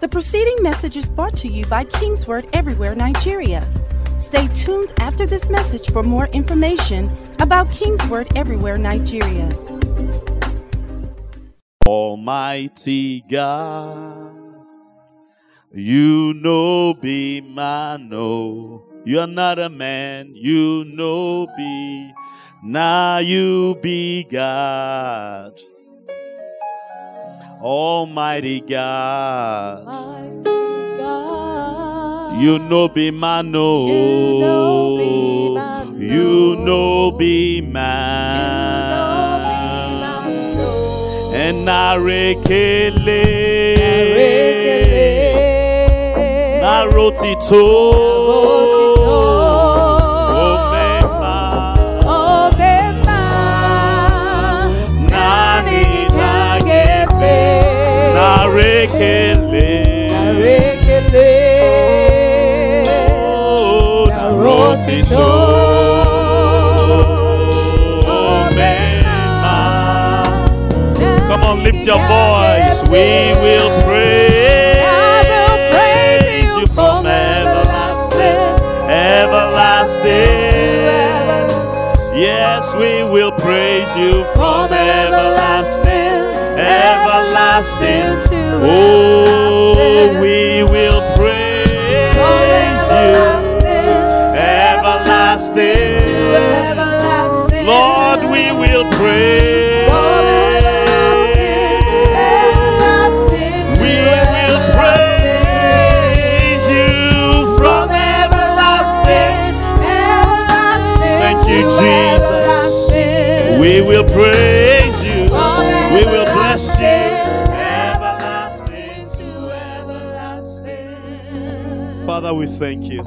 The preceding message is brought to you by Kingsword Everywhere Nigeria. Stay tuned after this message for more information about Kingsword Everywhere Nigeria. Almighty God, you know be man, no. You're not a man, you know be. Now you be God. Almighty God, Almighty God, you know be man, no. You know be man, and I rekele, I wrote it to. Oh, I wrote it all. Come on, lift your voice. We will praise you from everlasting, everlasting. Yes, we will praise you from everlasting, everlasting. Oh, we will praise you, everlasting. Lord, we will praise. We will praise you from everlasting. Thank you, Jesus. We will praise you. We will bless you. Father, we thank you.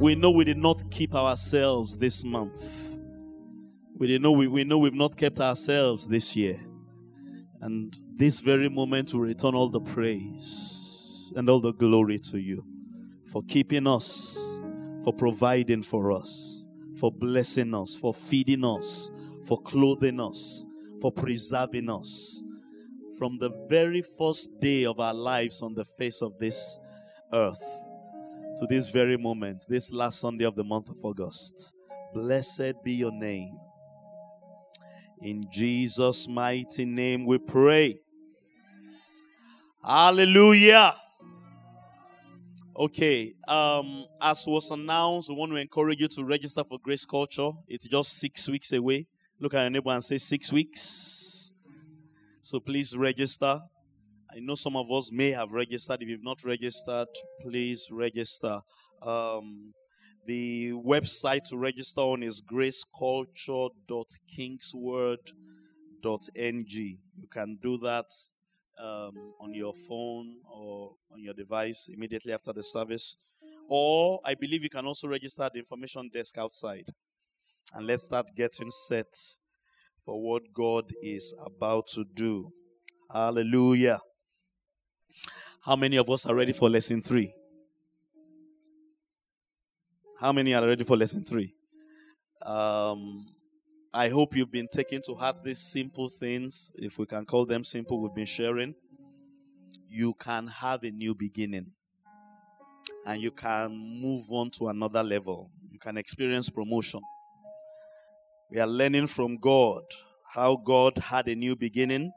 We know we did not keep ourselves this month. We know we've not kept ourselves this year. And this very moment, we return all the praise and all the glory to you for keeping us, for providing for us, for blessing us, for feeding us, for clothing us, for preserving us from the very first day of our lives on the face of this earth to this very moment, this last Sunday of the month of August. Blessed be your name. In Jesus' mighty name we pray. Hallelujah. Okay, as was announced, we want to encourage you to register for Grace Culture. It's just 6 weeks away. Look at your neighbor and say 6 weeks. So please register. I know some of us may have registered. If you've not registered, please register. The website to register on is graceculture.kingsword.ng. You can do that on your phone or on your device immediately after the service. Or I believe you can also register at the information desk outside. And let's start getting set for what God is about to do. Hallelujah. How many of us are ready for lesson 3? How many are ready for lesson 3? I hope you've been taking to heart these simple things, if we can call them simple, we've been sharing. You can have a new beginning. And you can move on to another level. You can experience promotion. We are learning from God, how God had a new beginning.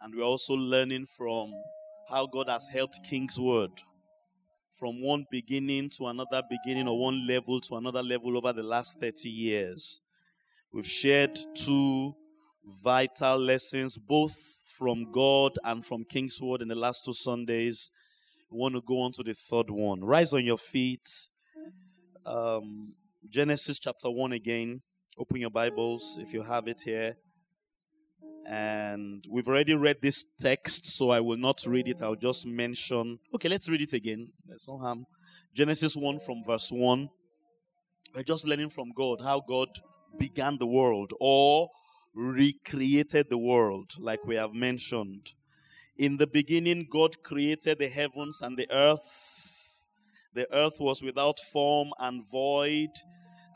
And we're also learning from how God has helped King's Word from one beginning to another beginning, or one level to another level over the last 30 years. We've shared 2 vital lessons, both from God and from King's Word in the last 2 Sundays. We want to go on to the third one. Rise on your feet. Genesis chapter 1 again. Open your Bibles if you have it here. And we've already read this text, so I will not read it. I'll just mention. Okay, let's read it again. There's no harm. Genesis 1 from verse 1. We're just learning from God how God began the world or recreated the world, like we have mentioned. In the beginning, God created the heavens and the earth. The earth was without form and void,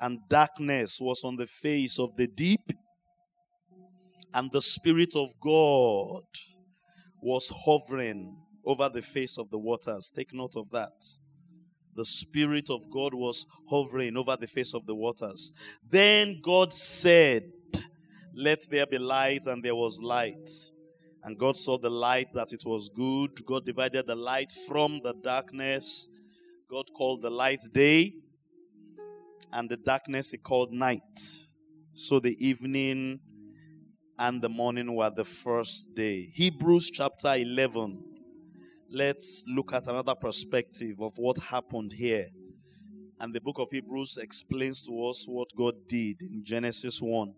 and darkness was on the face of the deep. And the Spirit of God was hovering over the face of the waters. Take note of that. The Spirit of God was hovering over the face of the waters. Then God said, "Let there be light," and there was light. And God saw the light, that it was good. God divided the light from the darkness. God called the light day, and the darkness He called night. So the evening and the morning were the first day. Hebrews chapter 11. Let's look at another perspective of what happened here. And the book of Hebrews explains to us what God did in Genesis 1.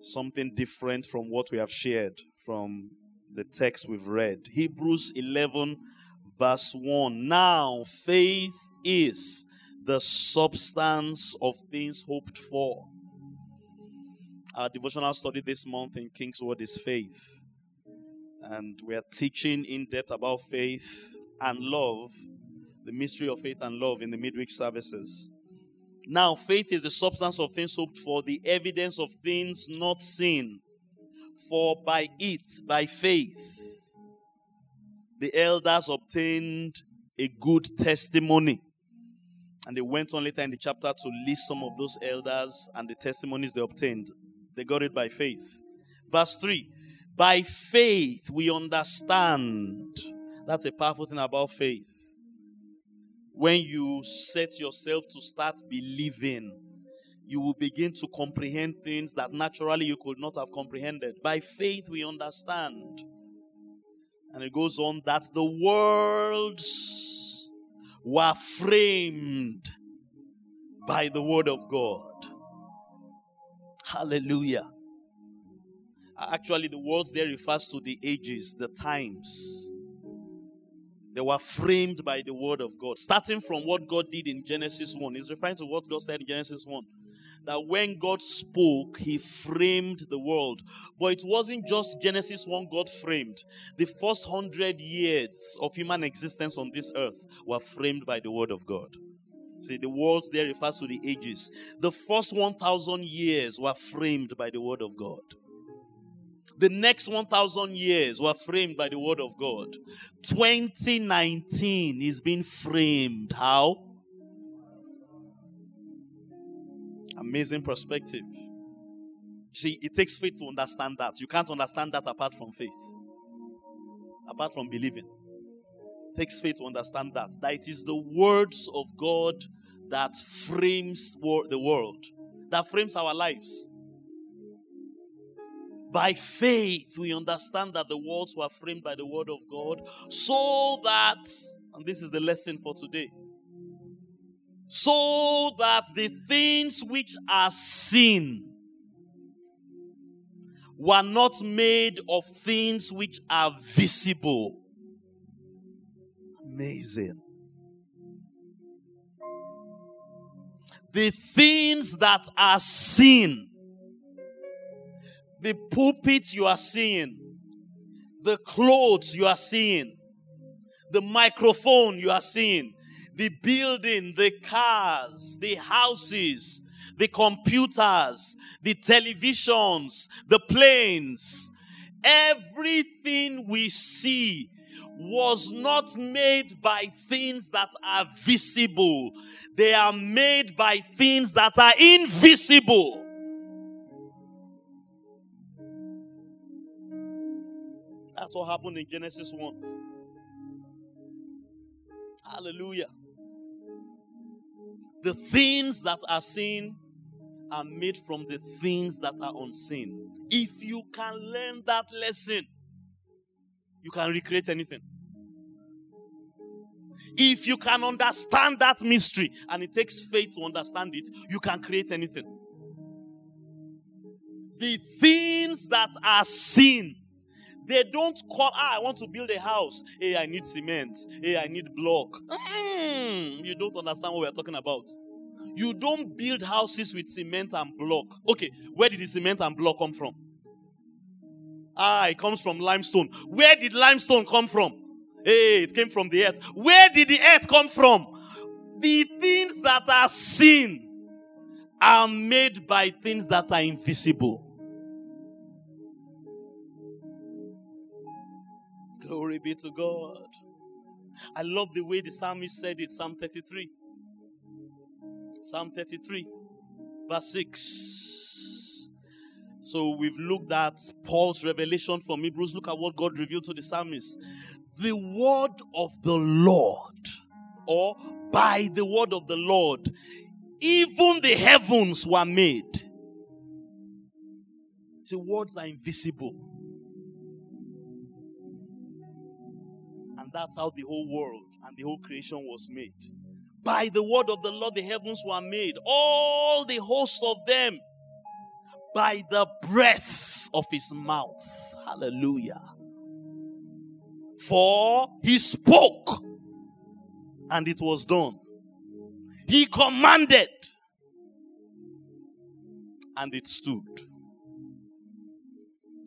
Something different from what we have shared from the text we've read. Hebrews 11 verse 1. Now faith is the substance of things hoped for. Our devotional study this month in King's Word is faith. And we are teaching in depth about faith and love, the mystery of faith and love in the midweek services. Now, faith is the substance of things hoped for, the evidence of things not seen. For by it, by faith, the elders obtained a good testimony. And they went on later in the chapter to list some of those elders and the testimonies they obtained. They got it by faith. Verse 3, by faith we understand. That's a powerful thing about faith. When you set yourself to start believing, you will begin to comprehend things that naturally you could not have comprehended. By faith we understand. And it goes on that the worlds were framed by the word of God. Hallelujah. Actually, the worlds there refers to the ages, the times. They were framed by the word of God. Starting from what God did in Genesis 1. He's referring to what God said in Genesis 1. That when God spoke, He framed the world. But it wasn't just Genesis 1 God framed. The first 100 years of human existence on this earth were framed by the word of God. See, the worlds there refers to the ages. The first 1,000 years were framed by the word of God. The next 1,000 years were framed by the word of God. 2019 is being framed. How? Amazing perspective. See, it takes faith to understand that. You can't understand that apart from faith. Apart from believing. It takes faith to understand that. That it is the words of God that frames the world. That frames our lives. By faith, we understand that the worlds were framed by the word of God, so that, and this is the lesson for today, so that the things which are seen were not made of things which are visible. Amazing. The things that are seen, the pulpit you are seeing, the clothes you are seeing, the microphone you are seeing, the building, the cars, the houses, the computers, the televisions, the planes, everything we see was not made by things that are visible. They are made by things that are invisible. That's what happened in Genesis 1. Hallelujah. The things that are seen are made from the things that are unseen. If you can learn that lesson, you can recreate anything. If you can understand that mystery, and it takes faith to understand it, you can create anything. The things that are seen, they don't call, I want to build a house. Hey, I need cement. Hey, I need block. You don't understand what we're talking about. You don't build houses with cement and block. Okay, where did the cement and block come from? It comes from limestone. Where did limestone come from? Hey, it came from the earth. Where did the earth come from? The things that are seen are made by things that are invisible. Glory be to God. I love the way the psalmist said it, Psalm 33. Psalm 33, verse 6. So we've looked at Paul's revelation from Hebrews. Look at what God revealed to the psalmist. The word of the Lord, or by the word of the Lord, even the heavens were made. The words are invisible. And that's how the whole world and the whole creation was made. By the word of the Lord, the heavens were made, all the host of them, by the breath of his mouth. Hallelujah. For he spoke, and it was done. He commanded, and it stood.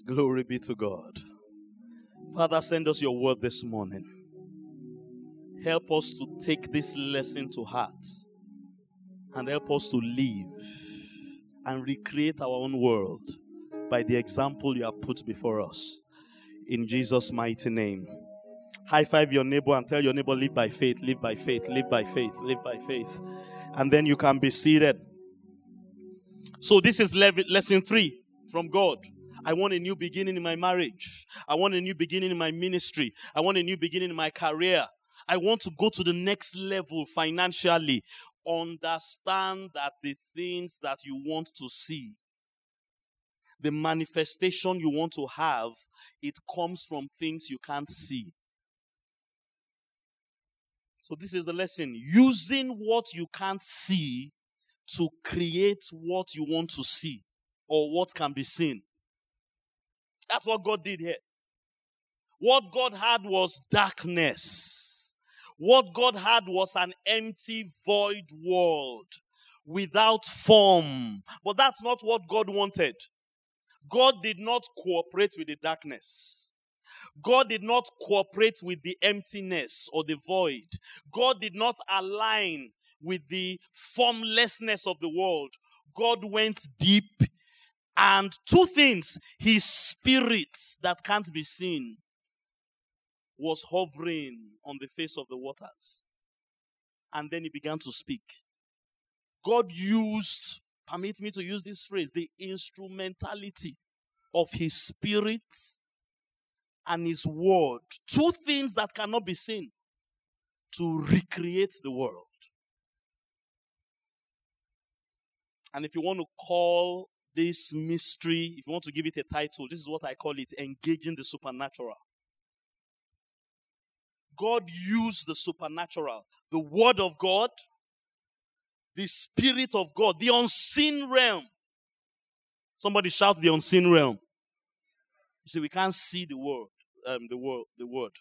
Glory be to God. Father, send us your word this morning. Help us to take this lesson to heart and help us to live and recreate our own world by the example you have put before us. In Jesus' mighty name. High five your neighbor and tell your neighbor, live by faith, live by faith, live by faith, live by faith. And then you can be seated. So this is lesson 3 from God. I want a new beginning in my marriage. I want a new beginning in my ministry. I want a new beginning in my career. I want to go to the next level financially. Understand that the things that you want to see, the manifestation you want to have, it comes from things you can't see. So this is the lesson. Using what you can't see to create what you want to see or what can be seen. That's what God did here. What God had was darkness. What God had was an empty, void world without form. But that's not what God wanted. God did not cooperate with the darkness. God did not cooperate with the emptiness or the void. God did not align with the formlessness of the world. God went deep. And two things, his spirit that can't be seen was hovering on the face of the waters. And then he began to speak. God used, permit me to use this phrase, the instrumentality of his spirit and his word. Two things that cannot be seen to recreate the world. And if you want to call this mystery, if you want to give it a title, this is what I call it, engaging the supernatural. God used the supernatural, the word of God, the spirit of God, the unseen realm. Somebody shout the unseen realm. You see, we can't see the word, the word.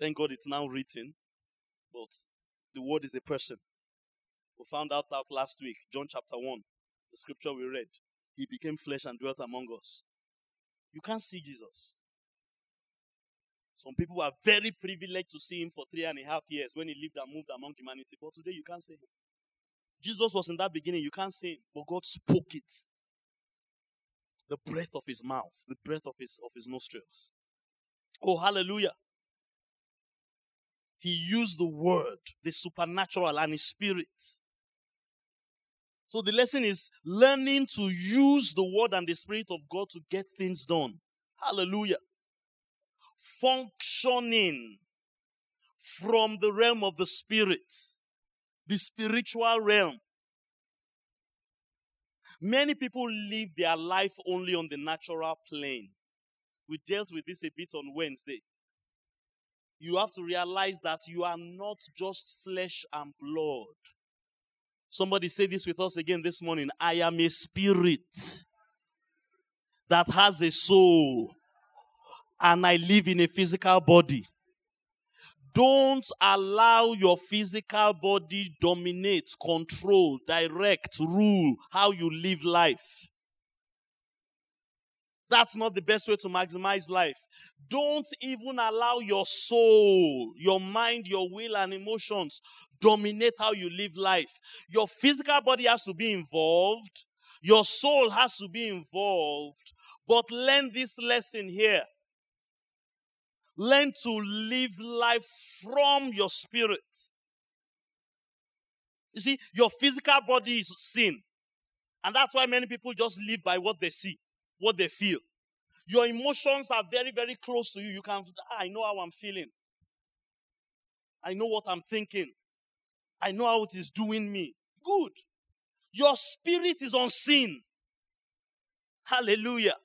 Thank God it's now written, but the word is a person. We found out that last week, John chapter 1. The scripture we read, he became flesh and dwelt among us. You can't see Jesus. Some people are very privileged to see him for 3.5 years when he lived and moved among humanity. But today you can't see him. Jesus was in that beginning. You can't see him. But God spoke it. The breath of his mouth. The breath of his nostrils. Oh, hallelujah. He used the word, the supernatural, and his spirit. So the lesson is learning to use the word and the spirit of God to get things done. Hallelujah. Functioning from the realm of the spirit, the spiritual realm. Many people live their life only on the natural plane. We dealt with this a bit on Wednesday. You have to realize that you are not just flesh and blood. Somebody say this with us again this morning. I am a spirit that has a soul and I live in a physical body. Don't allow your physical body dominate, control, direct, rule how you live life. That's not the best way to maximize life. Don't even allow your soul, your mind, your will, and emotions dominate how you live life. Your physical body has to be involved. Your soul has to be involved. But learn this lesson here. Learn to live life from your spirit. You see, your physical body is sin. And that's why many people just live by what they see, what they feel. Your emotions are very, very close to you. You can, I know how I'm feeling. I know what I'm thinking. I know how it is doing me. Good. Your spirit is unseen. Hallelujah.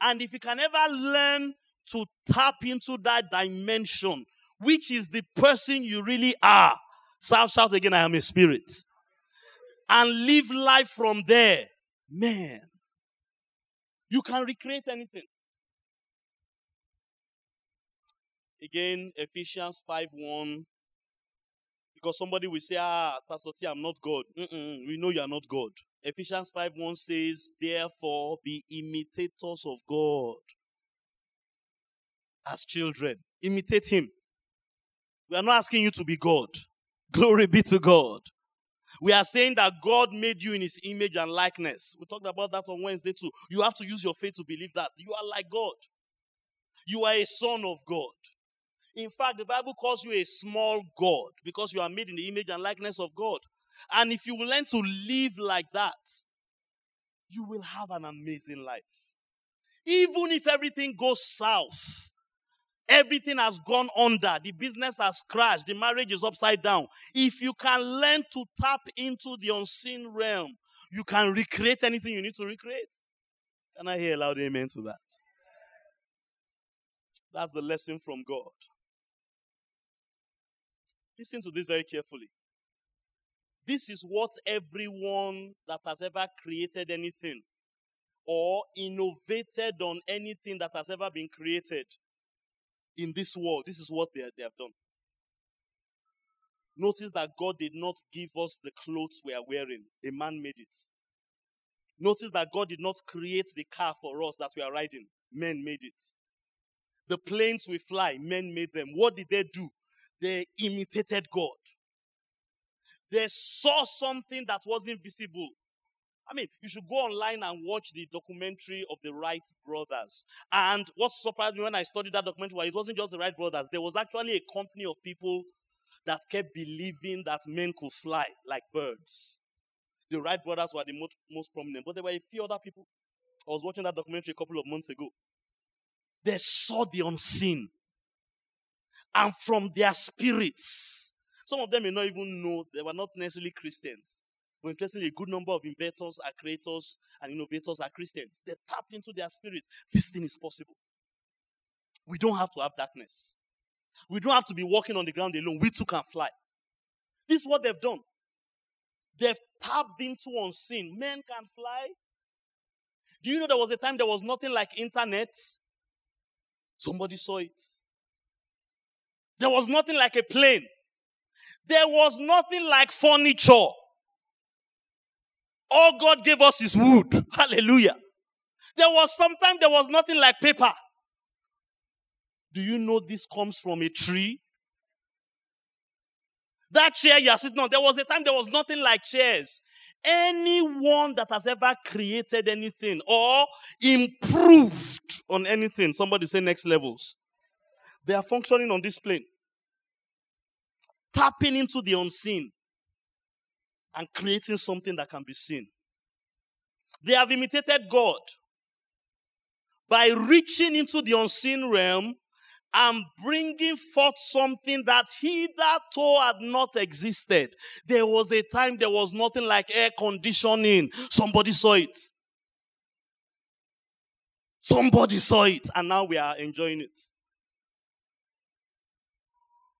And if you can ever learn to tap into that dimension, which is the person you really are. Shout again, I am a spirit. And live life from there. Man, you can recreate anything. Again, Ephesians 5:1. Because somebody will say, Pastor T, I'm not God. We know you are not God. Ephesians 5:1 says, therefore, be imitators of God. As children, imitate him. We are not asking you to be God. Glory be to God. We are saying that God made you in his image and likeness. We talked about that on Wednesday too. You have to use your faith to believe that. You are like God. You are a son of God. In fact, the Bible calls you a small God because you are made in the image and likeness of God. And if you learn to live like that, you will have an amazing life. Even if everything goes south, everything has gone under. The business has crashed. The marriage is upside down. If you can learn to tap into the unseen realm, you can recreate anything you need to recreate. Can I hear a loud amen to that? That's the lesson from God. Listen to this very carefully. This is what everyone that has ever created anything or innovated on anything that has ever been created in this world, this is what they have done. Notice that God did not give us the clothes we are wearing. A man made it. Notice that God did not create the car for us that we are riding. Men made it. The planes we fly, men made them. What did they do? They imitated God. They saw something that wasn't visible. I mean, you should go online and watch the documentary of the Wright Brothers. And what surprised me when I studied that documentary was it wasn't just the Wright Brothers. There was actually a company of people that kept believing that men could fly like birds. The Wright Brothers were the most prominent, but there were a few other people. I was watching that documentary a couple of months ago. They saw the unseen. And from their spirits, some of them may not even know, they were not necessarily Christians. But interestingly, a good number of inventors and creators and innovators are Christians. They tapped into their spirits. This thing is possible. We don't have to have darkness. We don't have to be walking on the ground alone. We too can fly. This is what they've done. They've tapped into unseen. Men can fly. Do you know there was a time there was nothing like internet? Somebody saw it. There was nothing like a plane. There was nothing like furniture. All God gave us is wood. Hallelujah. There was nothing like paper. Do you know this comes from a tree? That chair you are sitting on, there was a time there was nothing like chairs. Anyone that has ever created anything or improved on anything, somebody say next levels, they are functioning on this plane. Tapping into the unseen. And creating something that can be seen. They have imitated God by reaching into the unseen realm and bringing forth something that hitherto had not existed. There was a time there was nothing like air conditioning. Somebody saw it. Somebody saw it, and now we are enjoying it.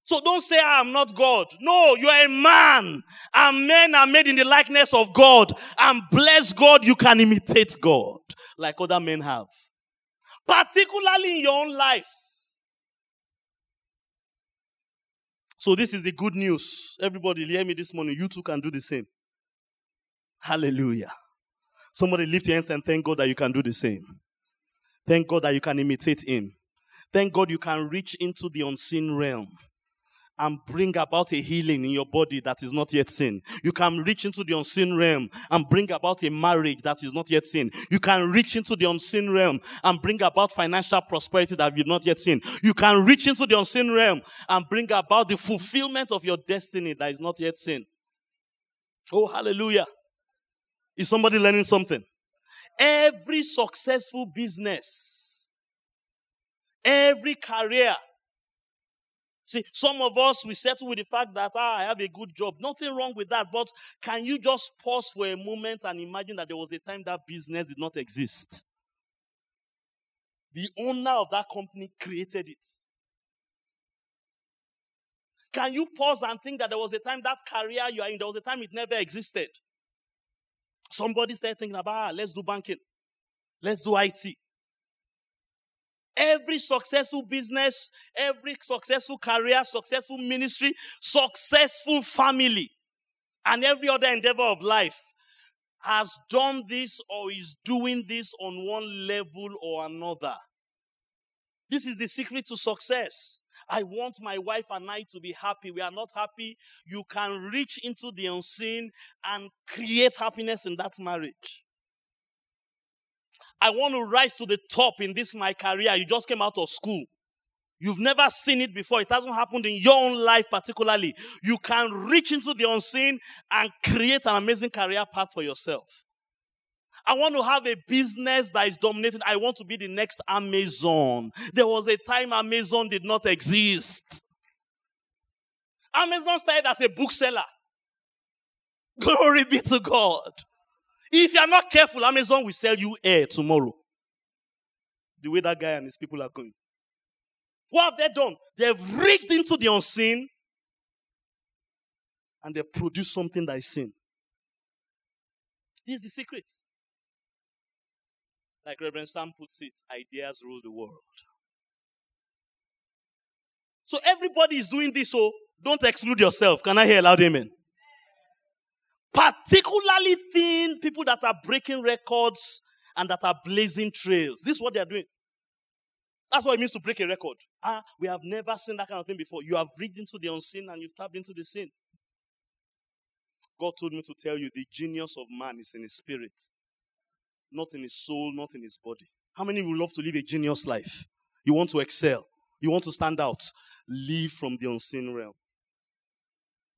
So don't say, I'm not God. No, you are a man. And men are made in the likeness of God. And bless God, you can imitate God like other men have. Particularly in your own life. So this is the good news. Everybody, hear me this morning. You too can do the same. Hallelujah. Somebody lift your hands and thank God that you can do the same. Thank God that you can imitate him. Thank God you can reach into the unseen realm. and bring about a healing in your body that is not yet seen. You can reach into the unseen realm and bring about a marriage that is not yet seen. You can reach into the unseen realm and bring about financial prosperity that you've not yet seen. You can reach into the unseen realm and bring about the fulfillment of your destiny that is not yet seen. Oh, hallelujah. Is somebody learning something? Every successful business, every career. See, some of us, we settle with the fact that, I have a good job. Nothing wrong with that. But can you just pause for a moment and imagine that there was a time that business did not exist? The owner of that company created it. Can you pause and think that there was a time that career you are in, there was a time it never existed? Somebody started thinking about, let's do banking. Let's do IT. Every successful business, every successful career, successful ministry, successful family, and every other endeavor of life has done this or is doing this on one level or another. This is the secret to success. I want my wife and I to be happy. We are not happy. You can reach into the unseen and create happiness in that marriage. I want to rise to the top in this my career. You just came out of school. You've never seen it before. It hasn't happened in your own life particularly. You can reach into the unseen and create an amazing career path for yourself. I want to have a business that is dominating. I want to be the next Amazon. There was a time Amazon did not exist. Amazon started as a bookseller. Glory be to God. If you are not careful, Amazon will sell you air tomorrow. The way that guy and his people are going. What have they done? They've reached into the unseen and they've produced something that is seen. This is the secret. Like Reverend Sam puts it, ideas rule the world. So everybody is doing this, so don't exclude yourself. Can I hear a loud amen? Particularly thin people that are breaking records and that are blazing trails. This is what they are doing. That's what it means to break a record. We have never seen that kind of thing before. You have reached into the unseen and you've tapped into the seen. God told me to tell you the genius of man is in his spirit. Not in his soul, not in his body. How many would love to live a genius life? You want to excel. You want to stand out. Live from the unseen realm.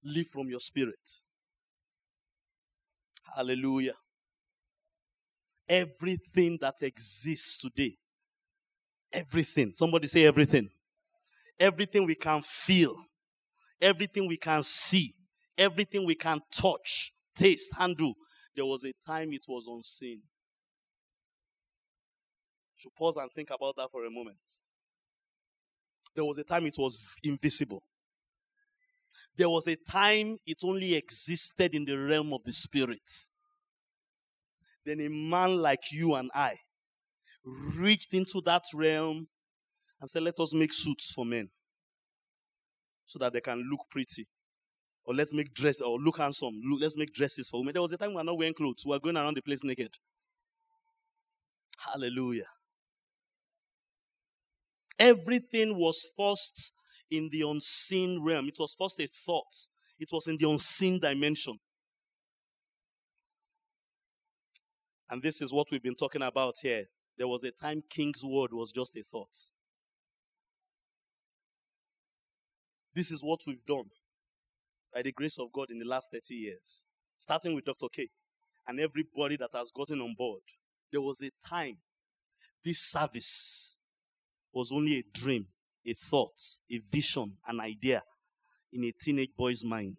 Live from your spirit. Hallelujah. Everything that exists today. Everything. Somebody say everything. Everything we can feel. Everything we can see. Everything we can touch, taste, handle. There was a time it was unseen. So pause and think about that for a moment. There was a time it was invisible. There was a time it only existed in the realm of the spirit. Then a man like you and I reached into that realm and said, let us make suits for men so that they can look pretty. Or let's make dress, or look handsome. Let's make dresses for women. There was a time we were not wearing clothes. We were going around the place naked. Hallelujah. Everything was first in the unseen realm. It was first a thought. It was in the unseen dimension. And this is what we've been talking about here. There was a time King's Word was just a thought. This is what we've done. By the grace of God in the last 30 years. Starting with Dr. K and everybody that has gotten on board. There was a time this service was only a dream, a thought, a vision, an idea in a teenage boy's mind.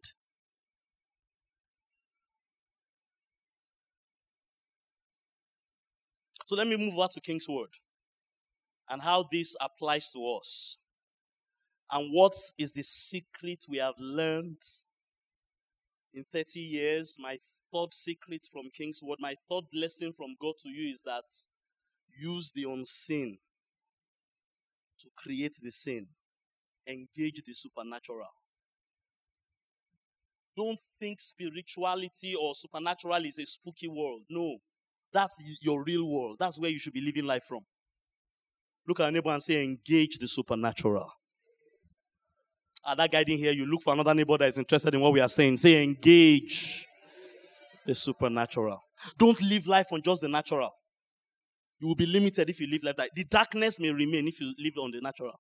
So let me move over to King's Word and how this applies to us. And what is the secret we have learned in 30 years? My third secret from King's Word, my third blessing from God to you is that use the unseen to create the seen. Engage the supernatural. Don't think spirituality or supernatural is a spooky world. No, that's your real world. That's where you should be living life from. Look at your neighbor and say, engage the supernatural. At that guy didn't hear you. Look for another neighbor that is interested in what we are saying. Say engage the supernatural. Don't live life on just the natural. You will be limited if you live like that. The darkness may remain if you live on the natural.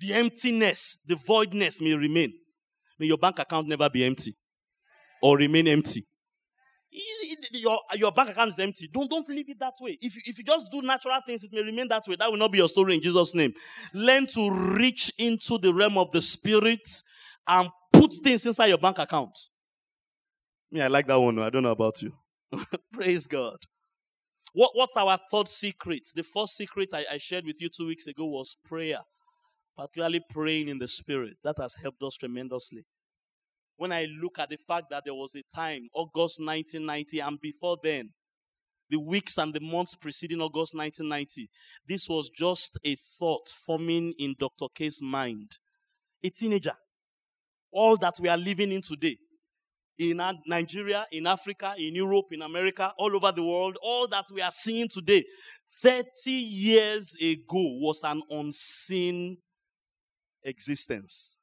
The emptiness, the voidness may remain. May your bank account never be empty or remain empty. Your bank account is empty. Don't leave it that way. If you just do natural things, it may remain that way. That will not be your story in Jesus' name. Learn to reach into the realm of the spirit and put things inside your bank account. Yeah, I like that one. I don't know about you. Praise God. What's our third secret? The first secret I shared with you 2 weeks ago was prayer, particularly praying in the spirit. That has helped us tremendously. When I look at the fact that there was a time, August 1990, and before then, the weeks and the months preceding August 1990, this was just a thought forming in Dr. K's mind. A teenager. All that we are living in today. In Nigeria, in Africa, in Europe, in America, all over the world, all that we are seeing today, 30 years ago was an unseen existence.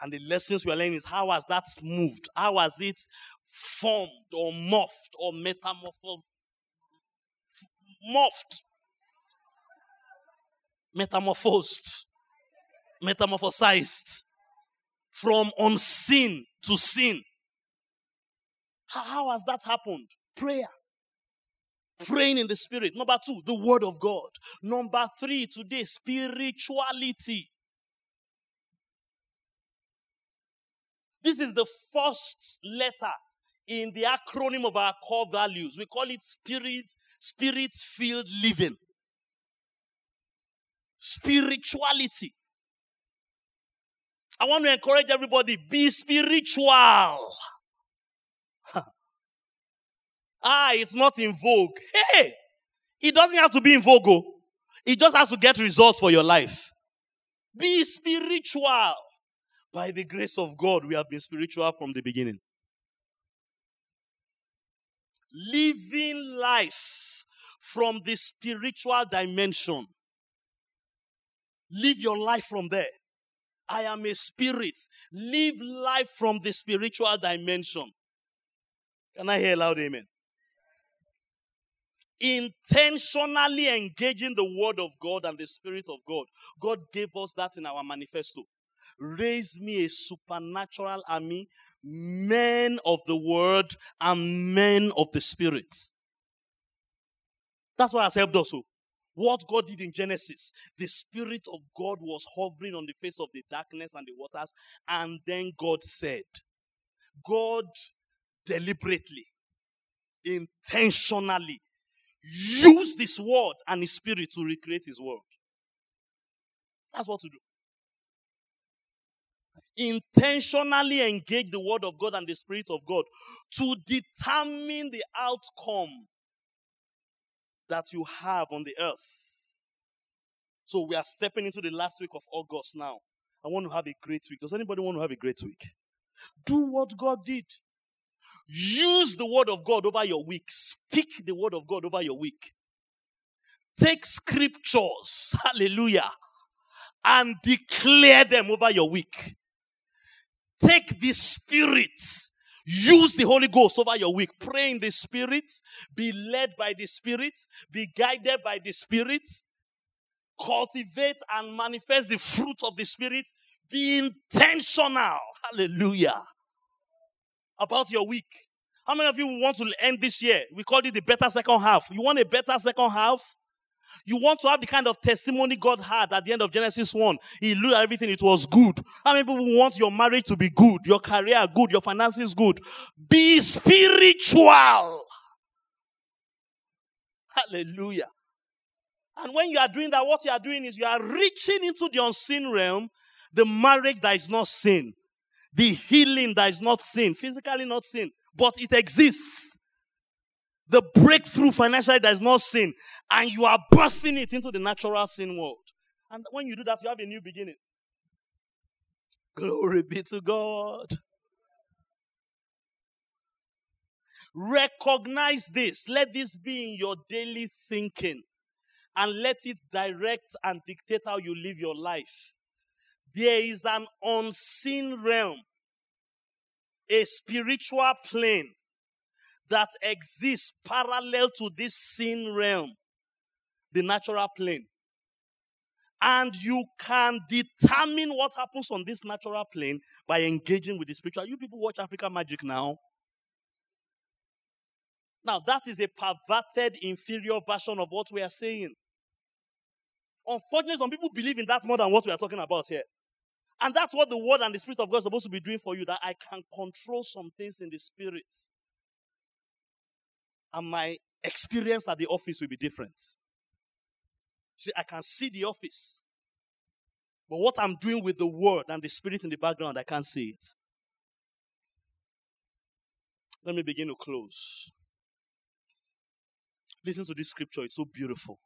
And the lessons we are learning is how has that moved? How has it formed or morphed or metamorphosized? From unseen to seen. How has that happened? Prayer. Praying in the spirit. Number 2, the word of God. Number 3, today, spirituality. This is the first letter in the acronym of our core values. We call it spirit-filled living. Spirituality. I want to encourage everybody, be spiritual. It's not in vogue. Hey, it doesn't have to be in vogue. Oh. It just has to get results for your life. Be spiritual. By the grace of God, we have been spiritual from the beginning. Living life from the spiritual dimension. Live your life from there. I am a spirit. Live life from the spiritual dimension. Can I hear a loud amen? Intentionally engaging the word of God and the spirit of God. God gave us that in our manifesto. Raise me a supernatural army, men of the word and men of the spirit. That's what has helped us. What God did in Genesis, the Spirit of God was hovering on the face of the darkness and the waters, and then God said, God deliberately, intentionally used His word and His Spirit to recreate His world. That's what to do. Intentionally engage the word of God and the Spirit of God to determine the outcome that you have on the earth. So we are stepping into the last week of August now. I want to have a great week. Does anybody want to have a great week? Do what God did. Use the word of God over your week. Speak the word of God over your week. Take scriptures, hallelujah, and declare them over your week. Take the Spirit. Use the Holy Ghost over your week. Pray in the Spirit. Be led by the Spirit. Be guided by the Spirit. Cultivate and manifest the fruit of the Spirit. Be intentional. Hallelujah. About your week. How many of you want to end this year? We call it the better second half. You want a better second half? You want to have the kind of testimony God had at the end of Genesis 1. He looked at everything. It was good. How many people want your marriage to be good, your career good, your finances good? Be spiritual. Hallelujah. And when you are doing that, what you are doing is you are reaching into the unseen realm, the marriage that is not seen, the healing that is not seen, physically not seen, but it exists. The breakthrough financially that is not sin, and you are bursting it into the natural sin world. And when you do that, you have a new beginning. Glory be to God. Recognize this. Let this be in your daily thinking. and let it direct and dictate how you live your life. There is an unseen realm, a spiritual plane that exists parallel to this seen realm, the natural plane. And you can determine what happens on this natural plane by engaging with the spiritual. You people watch African Magic now. Now, that is a perverted, inferior version of what we are saying. Unfortunately, some people believe in that more than what we are talking about here. And that's what the Word and the Spirit of God is supposed to be doing for you, that I can control some things in the Spirit. And my experience at the office will be different. See, I can see the office. But what I'm doing with the Word and the Spirit in the background, I can't see it. Let me begin to close. Listen to this scripture. It's so beautiful.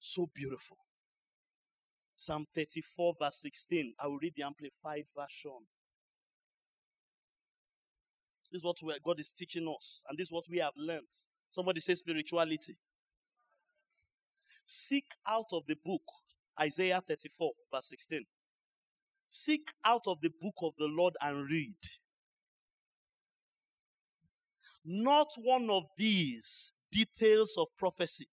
So beautiful. Psalm 34, verse 16. I will read the Amplified Version. This is what God is teaching us. And this is what we have learned. Somebody say spirituality. Seek out of the book, Isaiah 34, verse 16. Seek out of the book of the Lord and read. Not one of these details of prophecy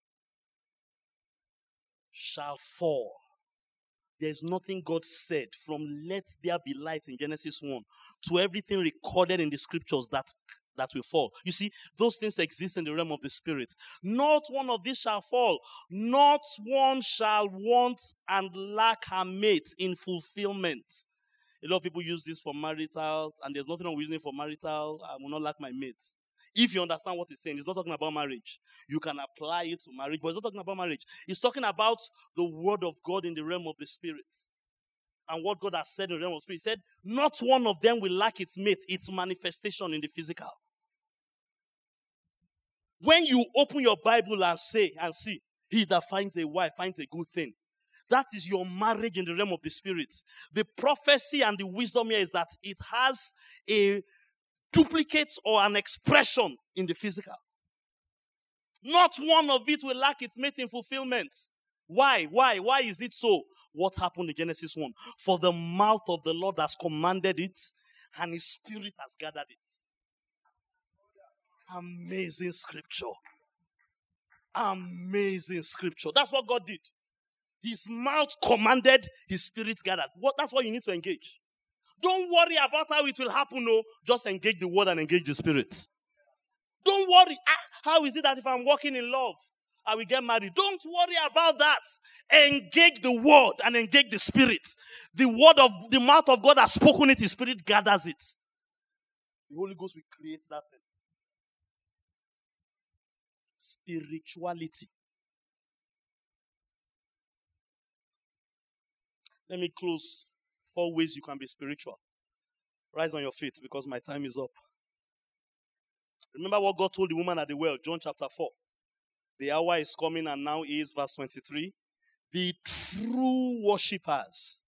shall fall. There is nothing God said from let there be light in Genesis 1 to everything recorded in the scriptures that will fall. You see, those things exist in the realm of the Spirit. Not one of these shall fall. Not one shall want and lack her mate in fulfillment. A lot of people use this for marital, and there's nothing wrong with using it for marital. I will not lack my mate. If you understand what he's saying, he's not talking about marriage. You can apply it to marriage, but he's not talking about marriage. He's talking about the Word of God in the realm of the Spirit. And what God has said in the realm of the Spirit. He said, not one of them will lack its mate, its manifestation in the physical. When you open your Bible and see, he that finds a wife finds a good thing. That is your marriage in the realm of the Spirit. The prophecy and the wisdom here is that it has a duplicate or an expression in the physical. Not one of it will lack its mate in fulfillment. Why is it so? What happened in Genesis 1? For the mouth of the Lord has commanded it, and his Spirit has gathered it. Amazing scripture. Amazing scripture. That's what God did. His mouth commanded, his Spirit gathered. That's what you need to engage. Don't worry about how it will happen, no. Just engage the Word and engage the Spirit. Don't worry. How is it that if I'm walking in love, I will get married? Don't worry about that. Engage the Word and engage the Spirit. The Word of the mouth of God has spoken it, his Spirit gathers it. The Holy Ghost will create that thing. Spirituality. Let me close. 4 ways you can be spiritual. Rise on your feet because my time is up. Remember what God told the woman at the well, John chapter 4. The hour is coming and now is, verse 23. Be true worshippers.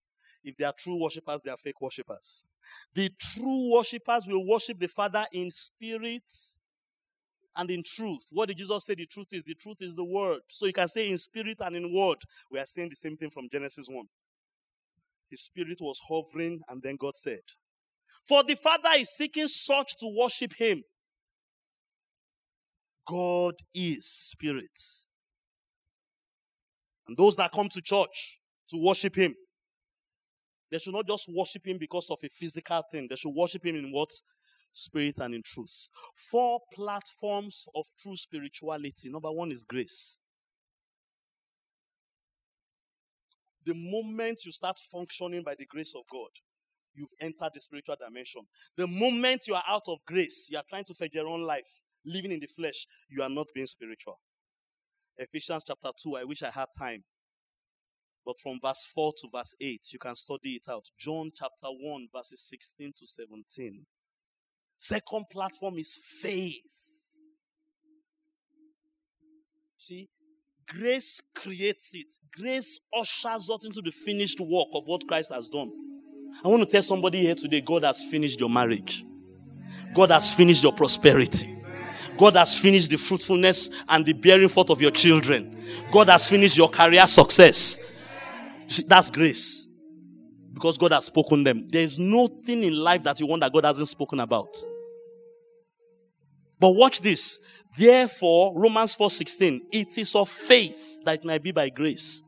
If they are true worshippers, they are fake worshippers. The true worshippers will worship the Father in spirit and in truth. What did Jesus say the truth is? The truth is the Word. So you can say in spirit and in word. We are saying the same thing from Genesis 1. His Spirit was hovering, and then God said, for the Father is seeking such to worship him. God is Spirit. And those that come to church to worship him, they should not just worship him because of a physical thing. They should worship him in what? Spirit and in truth. 4 platforms of true spirituality. Number 1 is grace. The moment you start functioning by the grace of God, you've entered the spiritual dimension. The moment you are out of grace, you are trying to figure your own life, living in the flesh, you are not being spiritual. Ephesians chapter 2, I wish I had time. But from verse 4 to verse 8, you can study it out. John chapter 1, verses 16 to 17. Second platform is faith. See? Grace creates it. Grace ushers us into the finished work of what Christ has done. I want to tell somebody here today, God has finished your marriage. God has finished your prosperity. God has finished the fruitfulness and the bearing forth of your children. God has finished your career success. You see, that's grace. Because God has spoken them. There is nothing in life that you want that God hasn't spoken about. But watch this. Therefore, Romans 4:16, it is of faith that it might be by grace,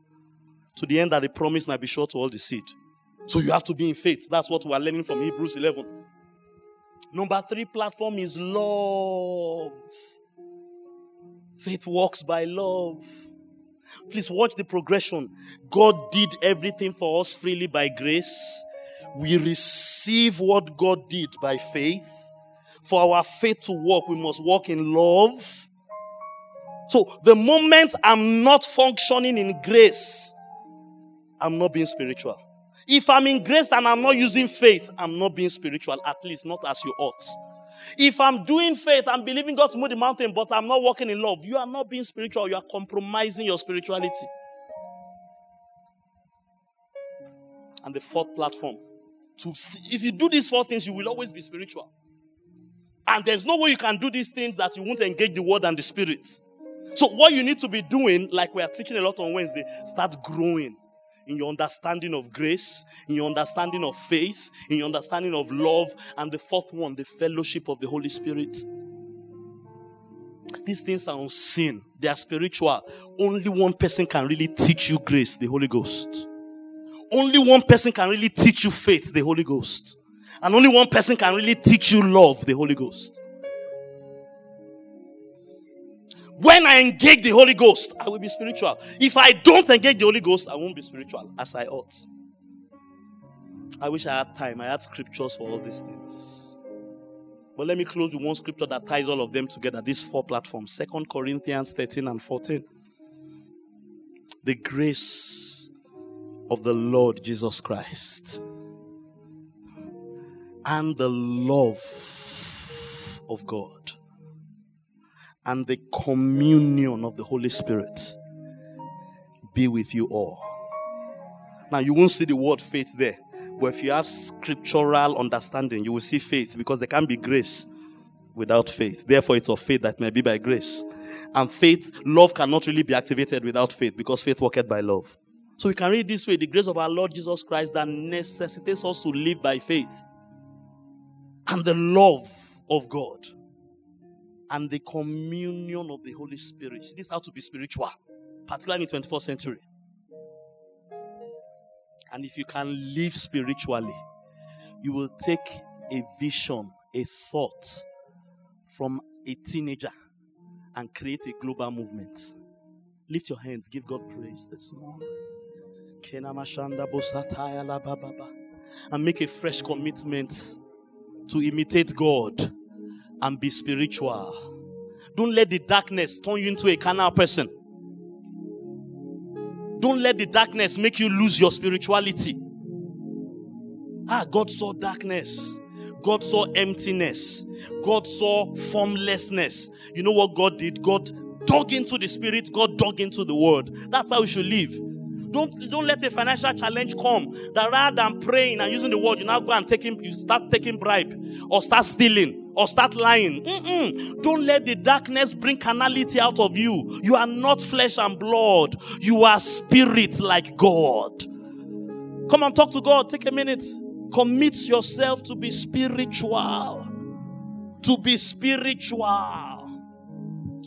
to the end that the promise might be sure to all the seed. So you have to be in faith. That's what we are learning from Hebrews 11. Number 3 platform is love. Faith works by love. Please watch the progression. God did everything for us freely by grace. We receive what God did by faith. For our faith to work, we must walk in love. So the moment I'm not functioning in grace, I'm not being spiritual. If I'm in grace and I'm not using faith, I'm not being spiritual, at least not as you ought. If I'm doing faith, I'm believing God to move the mountain, but I'm not walking in love, you are not being spiritual. You are compromising your spirituality. And the fourth platform, if you do these 4 things, you will always be spiritual. And there's no way you can do these things that you won't engage the word and the spirit. So what you need to be doing, like we are teaching a lot on Wednesday, start growing in your understanding of grace, in your understanding of faith, in your understanding of love, and the fourth one, the fellowship of the Holy Spirit. These things are unseen. They are spiritual. Only one person can really teach you grace, the Holy Ghost. Only one person can really teach you faith, the Holy Ghost. And only one person can really teach you love, the Holy Ghost. When I engage the Holy Ghost, I will be spiritual. If I don't engage the Holy Ghost, I won't be spiritual as I ought. I wish I had time. I had scriptures for all these things. But let me close with one scripture that ties all of them together, these 4 platforms. 2 Corinthians 13 and 14. The grace of the Lord Jesus Christ and the love of God and the communion of the Holy Spirit be with you all. Now, you won't see the word faith there, but if you have scriptural understanding, you will see faith, because there can't be grace without faith. Therefore, it's of faith that may be by grace. And faith, love cannot really be activated without faith, because faith worketh by love. So we can read this way, the grace of our Lord Jesus Christ that necessitates us to live by faith, and the love of God, and the communion of the Holy Spirit. See, this is how to be spiritual, particularly in the 21st century. And if you can live spiritually, you will take a vision, a thought from a teenager and create a global movement. Lift your hands. Give God praise this morning. And make a fresh commitment to imitate God and be spiritual. Don't let the darkness turn you into a carnal person. Don't let the darkness make you lose your spirituality. God saw darkness. God saw emptiness. God saw formlessness. You know what God did? God dug into the spirit. God dug into the word. That's how you should live. Don't let a financial challenge come that rather than praying and using the word, you now go and you start taking bribe or start stealing or start lying. Don't let the darkness bring carnality out of you. You are not flesh and blood. You are spirit like God. Come and talk to God. Take a minute. Commit yourself to be spiritual. To be spiritual.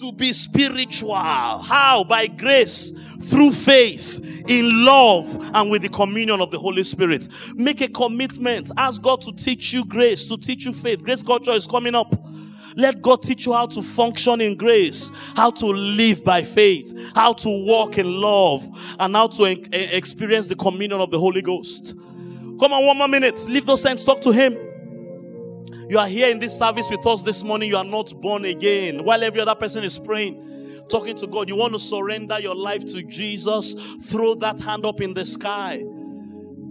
To be spiritual. How? By grace, through faith, in love, and with the communion of the Holy Spirit. Make a commitment. Ask God to teach you grace, to teach you faith. Grace Culture is coming up. Let God teach you how to function in grace, how to live by faith, how to walk in love, and how to experience the communion of the Holy Ghost. Come on, one more minute. Leave those hands. Talk to Him. You are here in this service with us this morning. You are not born again. While every other person is praying, talking to God, you want to surrender your life to Jesus, throw that hand up in the sky.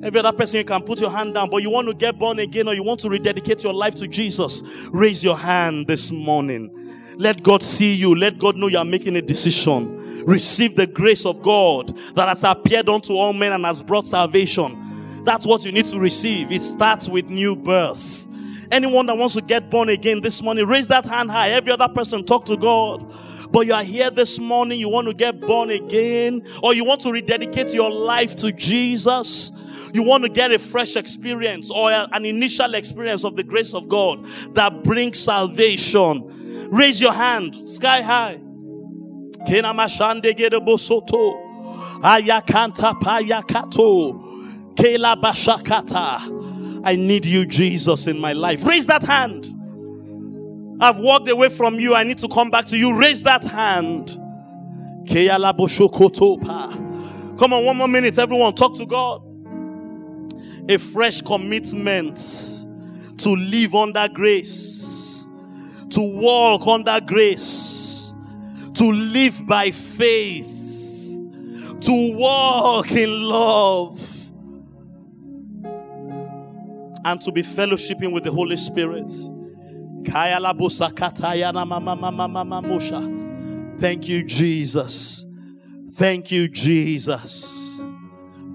Every other person, you can put your hand down, but you want to get born again or you want to rededicate your life to Jesus, raise your hand this morning. Let God see you. Let God know you are making a decision. Receive the grace of God that has appeared unto all men and has brought salvation. That's what you need to receive. It starts with new birth. Anyone that wants to get born again this morning, raise that hand high. Every other person, talk to God. but you are here this morning, you want to get born again, or you want to rededicate your life to Jesus. You want to get a fresh experience or an initial experience of the grace of God that brings salvation. Raise your hand sky high. I need you, Jesus, in my life. Raise that hand. I've walked away from you. I need to come back to you. Raise that hand. Come on, one more minute, everyone. Talk to God. A fresh commitment to live under grace, to walk under grace, to live by faith, to walk in love, and to be fellowshipping with the Holy Spirit. Thank you, Jesus. Thank you, Jesus.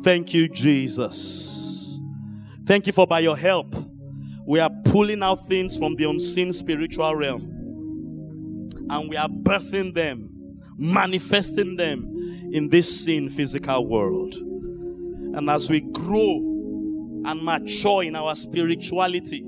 Thank you, Jesus. Thank you for by your help, we are pulling out things from the unseen spiritual realm, and we are birthing them, manifesting them in this sin physical world. And as we grow and mature in our spirituality,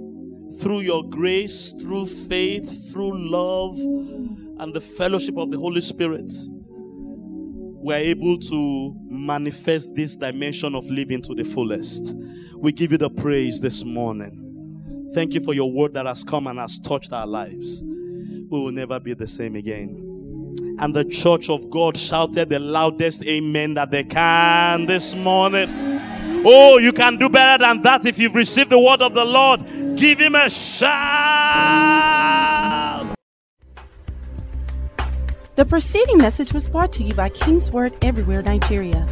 through your grace, through faith, through love, and the fellowship of the Holy Spirit, we are able to manifest this dimension of living to the fullest. We give you the praise this morning. Thank you for your word that has come and has touched our lives. We will never be the same again. And the church of God shouted the loudest amen that they can this morning. Oh, you can do better than that if you've received the word of the Lord. Give him a shout. The preceding message was brought to you by Kingsword Everywhere Nigeria.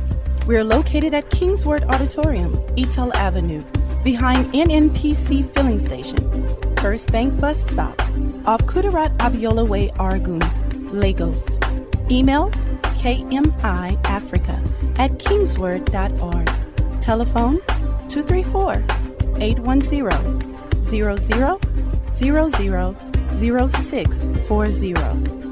We are located at Kingsword Auditorium, Etel Avenue, behind NNPC Filling Station, First Bank Bus Stop, off Kudarat Abiola Way, Argun, Lagos. Email kmiafrica@kingsword.org. Telephone 234-810-0000-0640.